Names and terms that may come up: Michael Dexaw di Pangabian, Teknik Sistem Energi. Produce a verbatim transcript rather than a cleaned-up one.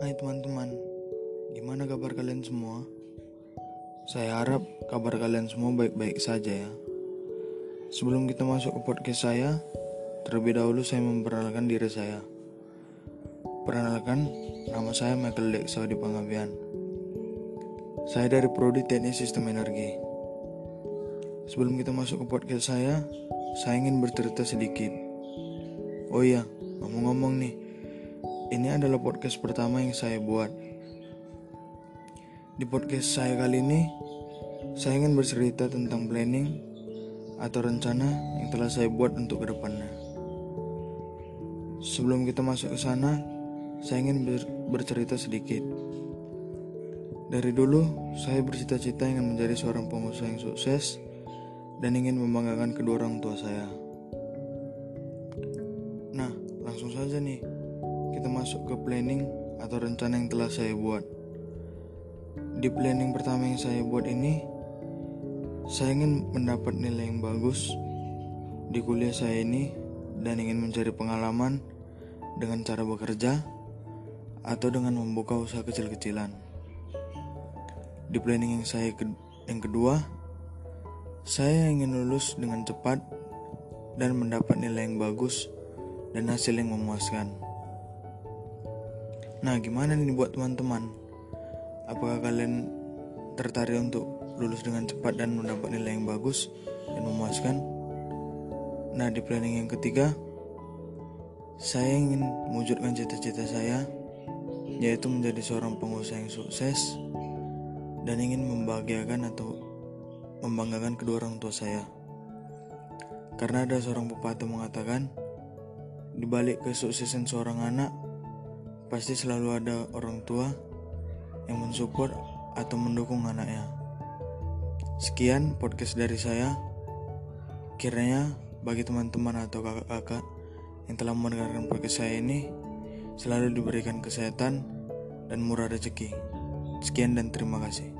Hai teman-teman, gimana kabar kalian semua? Saya harap kabar kalian semua baik-baik saja ya. Sebelum kita masuk ke podcast saya, terlebih dahulu saya memperkenalkan diri saya. Perkenalkan, nama saya Michael Dexaw di Pangabian. Saya dari Prodi Teknik Sistem Energi. Sebelum kita masuk ke podcast saya, saya ingin bercerita sedikit. Oh iya, ngomong-ngomong nih, ini adalah podcast pertama yang saya buat. Di podcast saya kali ini, saya ingin bercerita tentang planning atau rencana yang telah saya buat untuk kedepannya. Sebelum kita masuk ke sana, saya ingin ber- bercerita sedikit. Dari dulu, saya bercita-cita ingin menjadi seorang pengusaha yang sukses dan ingin membanggakan kedua orang tua saya. Nah, langsung saja nih, kita masuk ke planning atau rencana yang telah saya buat. Di planning pertama yang saya buat ini, saya ingin mendapat nilai yang bagus di kuliah saya ini dan ingin mencari pengalaman dengan cara bekerja atau dengan membuka usaha kecil-kecilan. Di planning yang saya ke- yang kedua, saya ingin lulus dengan cepat dan mendapat nilai yang bagus dan hasil yang memuaskan. Nah, gimana nih buat teman-teman? Apakah kalian tertarik untuk lulus dengan cepat dan mendapat nilai yang bagus dan memuaskan? Nah, di planning yang ketiga, saya ingin mewujudkan cita-cita saya, yaitu menjadi seorang pengusaha yang sukses dan ingin membahagiakan atau membanggakan kedua orang tua saya. Karena ada seorang pepatah mengatakan, di balik kesuksesan seorang anak, pasti selalu ada orang tua yang mensupport atau mendukung anaknya. Sekian podcast dari saya. Kiranya bagi teman-teman atau kakak-kakak yang telah mendengarkan podcast saya ini, selalu diberikan kesehatan dan murah rezeki. Sekian dan terima kasih.